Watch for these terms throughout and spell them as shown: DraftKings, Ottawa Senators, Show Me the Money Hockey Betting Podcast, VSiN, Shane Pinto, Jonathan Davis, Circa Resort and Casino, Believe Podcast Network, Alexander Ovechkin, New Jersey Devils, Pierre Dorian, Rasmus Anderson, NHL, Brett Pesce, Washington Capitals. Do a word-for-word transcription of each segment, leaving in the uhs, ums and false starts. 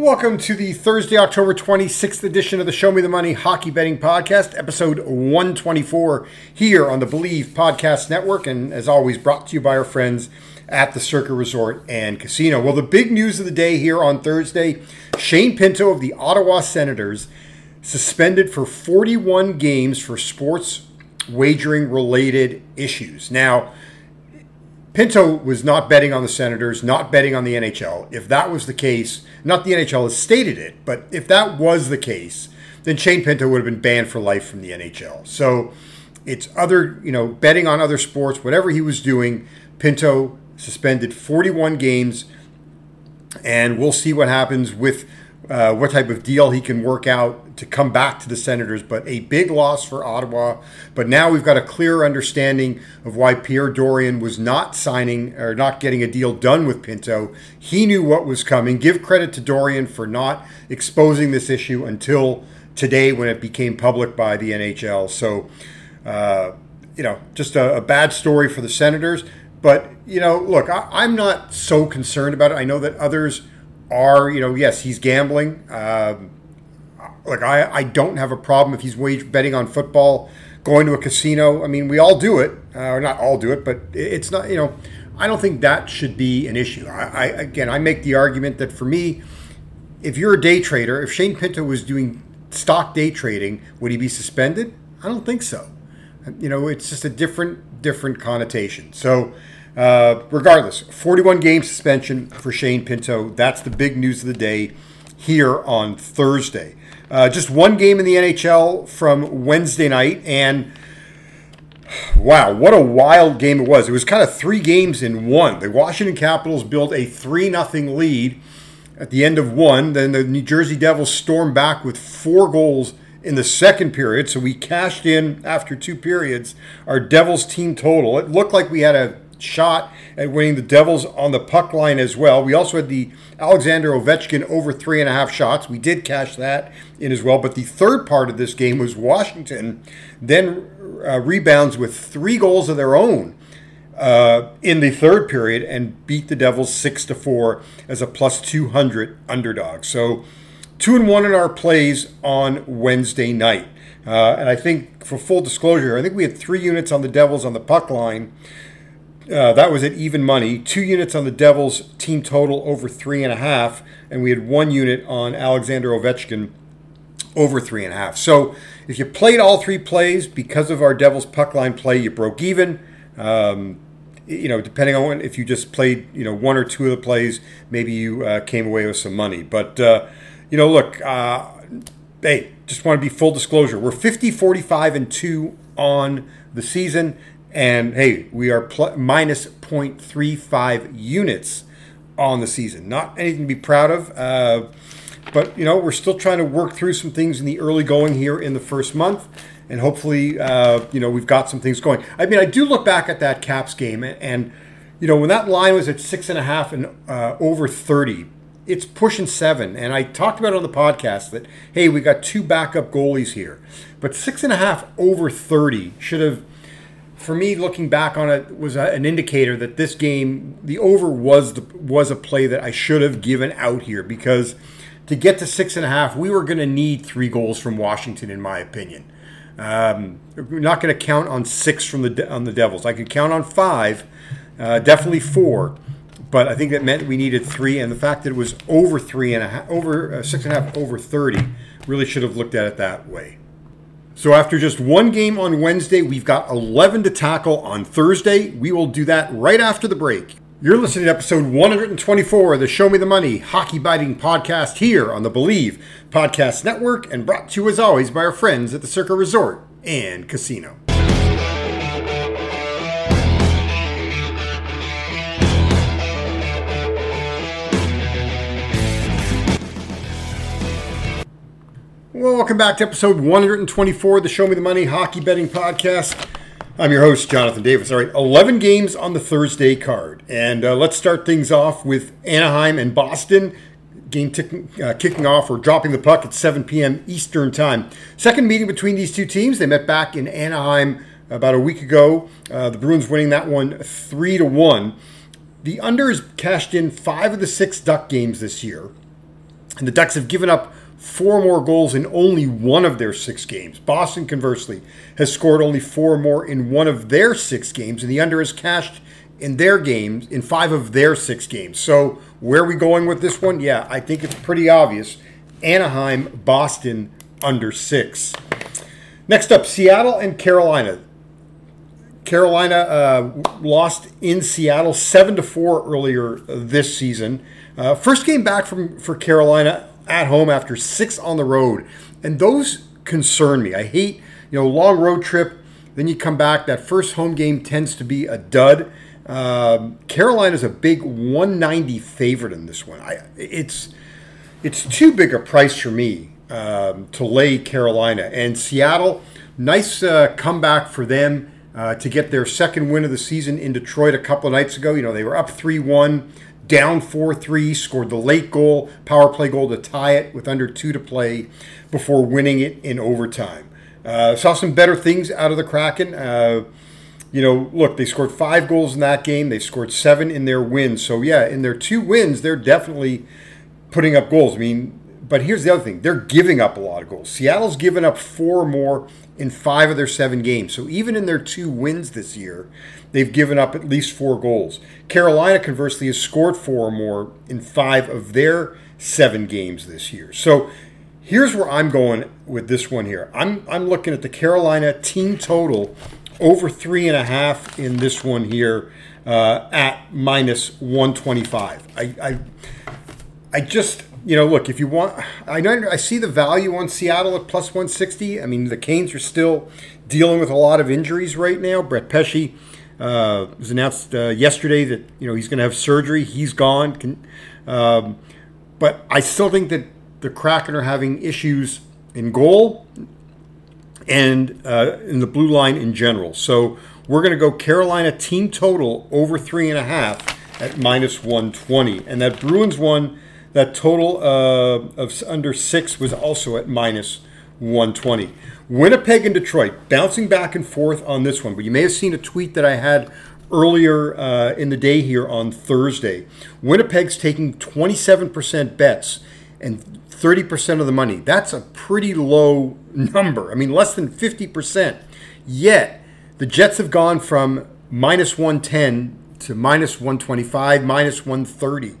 Welcome to the Thursday, October twenty-sixth edition of the Show Me the Money Hockey Betting Podcast, episode one twenty-four, here on the Believe Podcast Network, and as always, brought to you by our friends at the Circa Resort and Casino. Well, the big news of the day here on Thursday, Shane Pinto of the Ottawa Senators suspended for forty-one games for sports wagering-related issues. Now, Pinto was not betting on the Senators, not betting on the N H L. If that was the case, not the N H L has stated it, but if that was the case, then Shane Pinto would have been banned for life from the N H L. So it's other, you know, betting on other sports, whatever he was doing, Pinto suspended forty-one games, and we'll see what happens with uh, what type of deal he can work out to come back to the Senators, but a big loss for Ottawa. But now we've got a clearer understanding of why Pierre Dorian was not signing or not getting a deal done with Pinto. He knew what was coming. Give credit to Dorian for not exposing this issue until today when it became public by the N H L. So, uh, you know, just a, a bad story for the Senators. But, you know, look, I, I'm not so concerned about it. I know that others are. You know, yes, he's gambling. Um, Like, I, I don't have a problem if he's wage betting on football, going to a casino. I mean, we all do it, uh, or not all do it, but it's not, you know, I don't think that should be an issue. I, I again, I make the argument that for me, if you're a day trader, if Shane Pinto was doing stock day trading, would he be suspended? I don't think so. You know, it's just a different, different connotation. So, uh, regardless, forty-one game suspension for Shane Pinto. That's the big news of the day here on Thursday. Uh, just one game in the N H L from Wednesday night, and wow, what a wild game it was. It was kind of three games in one. The Washington Capitals built a three nothing lead at the end of one. Then the New Jersey Devils stormed back with four goals in the second period, so we cashed in after two periods our Devils team total. It looked like we had a shot at winning. The Devils on the puck line as well. We also had the Alexander Ovechkin over three and a half shots. We did cash that in as well. But the third part of this game was Washington then uh, rebounds with three goals of their own uh, in the third period and beat the Devils six to four as a plus two hundred underdog. So two and one in our plays on Wednesday night. Uh, and I think for full disclosure, I think we had three units on the Devils on the puck line. Uh, that was at even money. Two units on the Devils team total over three and a half, and we had one unit on Alexander Ovechkin over three and a half. So if you played all three plays, because of our Devils puck line play, you broke even. Um, you know, depending on when, if you just played, you know, one or two of the plays, maybe you uh, came away with some money. But uh, you know, look, uh, hey, just want to be full disclosure. We're fifty, forty-five, and two on the season. And, hey, we are pl- minus zero point three five units on the season. Not anything to be proud of. Uh, but, you know, we're still trying to work through some things in the early going here in the first month. And hopefully, uh, you know, we've got some things going. I mean, I do look back at that Caps game. And, and you know, when that line was at six point five and, and uh, over thirty, it's pushing seven. And I talked about it on the podcast that, hey, we got two backup goalies here. But six point five over thirty should have, for me, looking back on it, was a, an indicator that this game, the over was the, was a play that I should have given out here, because to get to six and a half, we were going to need three goals from Washington, in my opinion. Um, we're not going to count on six from the on the Devils. I could count on five, uh, definitely four, but I think that meant we needed three, and the fact that it was over three and a half, over uh, six and a half, over thirty, really should have looked at it that way. So after just one game on Wednesday, we've got eleven to tackle on Thursday. We will do that right after the break. You're listening to episode one twenty-four of the Show Me the Money Hockey Betting Podcast here on the Believe Podcast Network, and brought to you as always by our friends at the Circa Resort and Casino. Well, welcome back to episode one twenty-four of the Show Me the Money Hockey Betting Podcast. I'm your host, Jonathan Davis. All right, eleven games on the Thursday card. And uh, let's start things off with Anaheim and Boston. Game ticking, uh, kicking off or dropping the puck at seven p.m. Eastern time. Second meeting between these two teams. They met back in Anaheim about a week ago. Uh, the Bruins winning that one three to one. The unders cashed in five of the six Duck games this year. And the Ducks have given up four more goals in only one of their six games. Boston, conversely, has scored only four more in one of their six games, and the under is cashed in their games, in five of their six games. So where are we going with this one? Yeah, I think it's pretty obvious. Anaheim, Boston, under six. Next up, Seattle and Carolina. Carolina uh, lost in Seattle seven to four earlier this season. Uh, first game back from for Carolina at home after six on the road. And those concern me. I hate, you know, long road trip. Then you come back. That first home game tends to be a dud. Uh, Carolina's a big one ninety favorite in this one. I, it's it's too big a price for me um, to lay Carolina. And Seattle, nice uh, comeback for them uh, to get their second win of the season in Detroit a couple of nights ago. You know, they were up three one, down four three, scored the late goal, power play goal to tie it with under two to play before winning it in overtime. Uh, saw some better things out of the Kraken. Uh, you know, look, they scored five goals in that game. They scored seven in their wins. So, yeah, in their two wins, they're definitely putting up goals. I mean, but here's the other thing. They're giving up a lot of goals. Seattle's given up four more in five of their seven games. So even in their two wins this year, they've given up at least four goals. Carolina, conversely, has scored four more in five of their seven games this year. So here's where I'm going with this one here. I'm I'm looking at the Carolina team total over three and a half in this one here uh, at minus one twenty-five. I, I I just, you know, look, if you want, I know I see the value on Seattle at plus one sixty. I mean, the Canes are still dealing with a lot of injuries right now. Brett Pesce uh, was announced uh, yesterday that, you know, he's going to have surgery. He's gone. Can, um, but I still think that the Kraken are having issues in goal and uh, in the blue line in general. So we're going to go Carolina team total over three and a half at minus one twenty. And that Bruins one, that total uh, of under six was also at minus one twenty. Winnipeg and Detroit, bouncing back and forth on this one. But you may have seen a tweet that I had earlier uh, in the day here on Thursday. Winnipeg's taking twenty-seven percent bets and thirty percent of the money. That's a pretty low number. I mean, less than fifty percent. Yet, the Jets have gone from minus one ten to minus one twenty-five, minus one thirty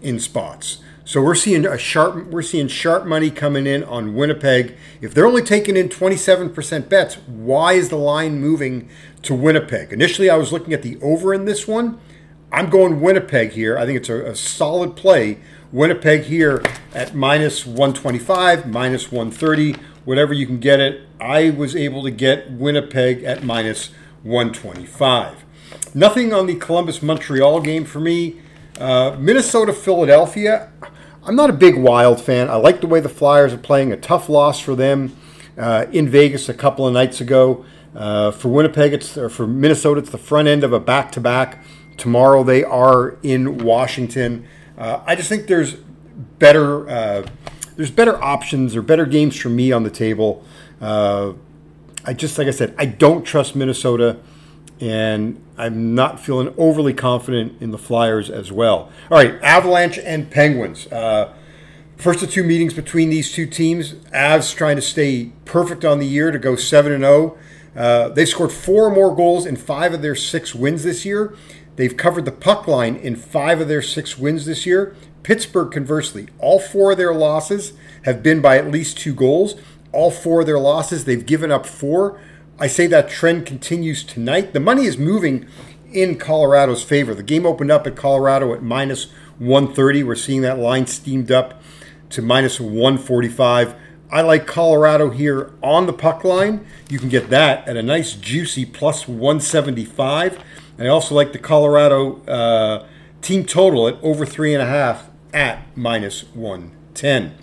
in spots. So we're seeing a sharp we're seeing sharp money coming in on Winnipeg. If they're only taking in twenty-seven percent bets, why is the line moving to Winnipeg? Initially, I was looking at the over in this one. I'm going Winnipeg here. I think it's a, a solid play. Winnipeg here at minus one twenty-five, minus one thirty, whatever you can get it. I was able to get Winnipeg at minus one twenty-five. Nothing on the Columbus-Montreal game for me. Uh, Minnesota-Philadelphia, I'm not a big Wild fan. I like the way the Flyers are playing. A tough loss for them uh, in Vegas a couple of nights ago. Uh, for Winnipeg, it's or for Minnesota, it's the front end of a back-to-back. Tomorrow they are in Washington. Uh, I just think there's better uh, there's better options or better games for me on the table. Uh, I just, like I said, I don't trust Minnesota, and I'm not feeling overly confident in the Flyers as well. All right, Avalanche and Penguins. Uh, first of two meetings between these two teams. Avs trying to stay perfect on the year to go seven and oh. Uh, they've scored four more goals in five of their six wins this year. They've covered the puck line in five of their six wins this year. Pittsburgh, conversely, all four of their losses have been by at least two goals. All four of their losses, they've given up four. I say that trend continues tonight. The money is moving in Colorado's favor. The game opened up at Colorado at minus one thirty. We're seeing that line steamed up to minus one forty-five. I like Colorado here on the puck line. You can get that at a nice juicy plus one seventy-five. I also like the Colorado uh, team total at over three and a half at minus one ten.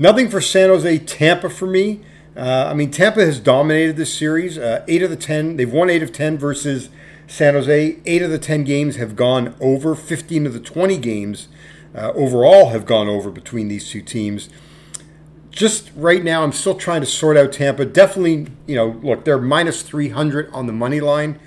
Nothing for San Jose, Tampa for me. Uh, I mean, Tampa has dominated this series. Uh, eight of the ten, they've won eight of ten versus San Jose. Eight of the ten games have gone over. Fifteen of the twenty games uh, overall have gone over between these two teams. Just right now, I'm still trying to sort out Tampa. Definitely, you know, look, they're minus three hundred on the money line.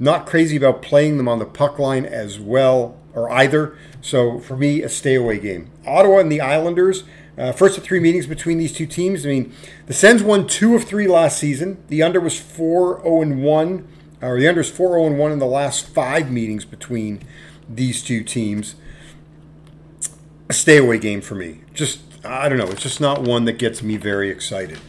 Not crazy about playing them on the puck line as well, or either. So for me, a stay away game. Ottawa and the Islanders. Uh, first of three meetings between these two teams. I mean, the Sens won two of three last season. The under was four oh one, or the under is four oh one in the last five meetings between these two teams. A stay away game for me. Just, I don't know, it's just not one that gets me very excited.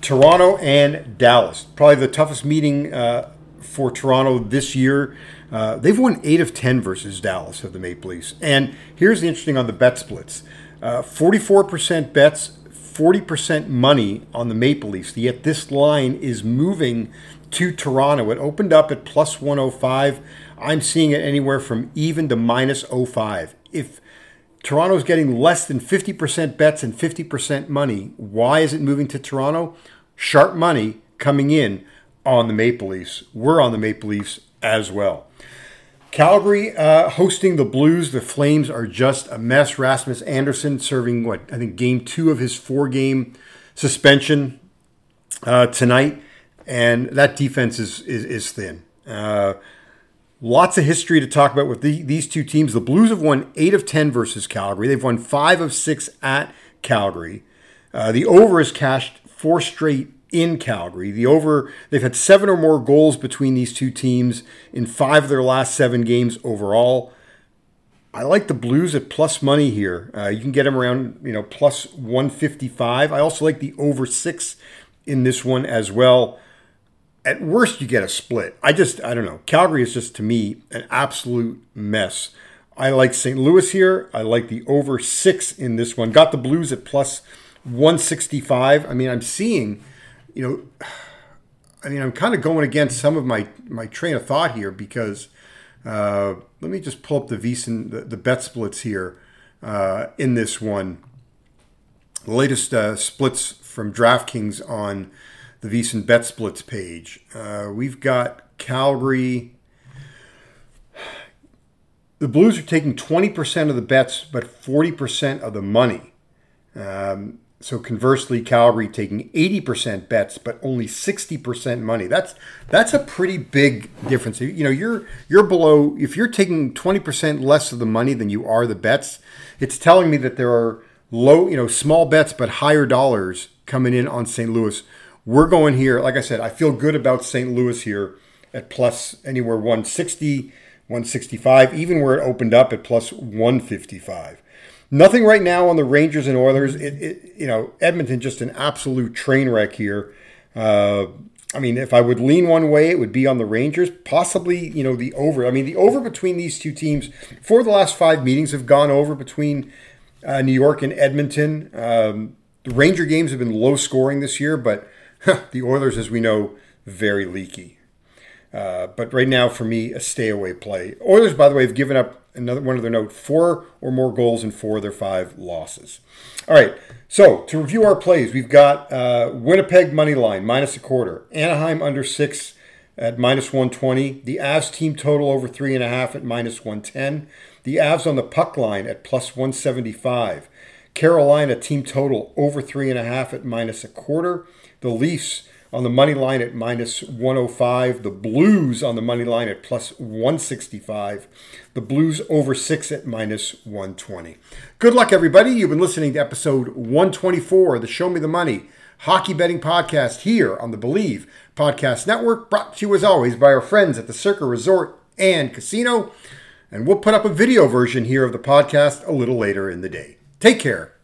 Toronto and Dallas. Probably the toughest meeting uh, for Toronto this year. Uh, they've won eight of ten versus Dallas of the Maple Leafs. And here's the interesting on the bet splits. Uh, forty-four percent bets, forty percent money on the Maple Leafs. Yet this line is moving to Toronto. It opened up at plus one oh five. I'm seeing it anywhere from even to minus oh five. If Toronto's getting less than fifty percent bets and fifty percent money, why is it moving to Toronto? Sharp money coming in on the Maple Leafs. We're on the Maple Leafs as well. Calgary uh, hosting the Blues. The Flames are just a mess. Rasmus Anderson serving, what, I think game two of his four-game suspension uh, tonight. And that defense is is, is thin. Uh, lots of history to talk about with the, these two teams. The Blues have won eight of ten versus Calgary. They've won five of six at Calgary. Uh, the over is cashed four straight in Calgary. The over, they've had seven or more goals between these two teams in five of their last seven games overall. I like the Blues at plus money here. Uh, you can get them around, you know, plus one fifty-five. I also like the over six in this one as well. At worst, you get a split. I just, I don't know. Calgary is just, to me, an absolute mess. I like Saint Louis here. I like the over six in this one. Got the Blues at plus one sixty-five. I mean, I'm seeing... You know, I mean, I'm kind of going against some of my, my train of thought here because uh, let me just pull up the VSiN, the, the bet splits here uh, in this one. The latest uh, splits from DraftKings on the VSiN bet splits page. Uh, we've got Calgary. The Blues are taking twenty percent of the bets, but forty percent of the money. Um So conversely, Calgary taking eighty percent bets, but only sixty percent money. That's that's a pretty big difference. You know, you're you're below, if you're taking twenty percent less of the money than you are the bets, it's telling me that there are low, you know, small bets, but higher dollars coming in on Saint Louis. We're going here, like I said, I feel good about Saint Louis here at plus anywhere one sixty, one sixty-five, even where it opened up at plus one fifty-five. Nothing right now on the Rangers and Oilers. It, it, you know, Edmonton just an absolute train wreck here. Uh, I mean, if I would lean one way, it would be on the Rangers. Possibly, you know, the over. I mean, the over between these two teams for the last five meetings have gone over between uh, New York and Edmonton. Um, the Ranger games have been low scoring this year, but huh, the Oilers, as we know, very leaky. Uh, but right now, for me, a stay away play. Oilers, by the way, have given up another one of their note, four or more goals in four of their five losses. All right, so to review our plays, we've got uh, Winnipeg money line, minus a quarter. Anaheim under six at minus one twenty. The Avs team total over three and a half at minus one ten. The Avs on the puck line at plus one seventy-five. Carolina team total over three and a half at minus a quarter. The Leafs on the money line at minus one oh five. The Blues on the money line at plus one sixty-five. The Blues over six at minus one twenty. Good luck, everybody. You've been listening to episode one twenty-four of the Show Me the Money Hockey Betting Podcast here on the Believe Podcast Network, brought to you as always by our friends at the Circa Resort and Casino. And we'll put up a video version here of the podcast a little later in the day. Take care.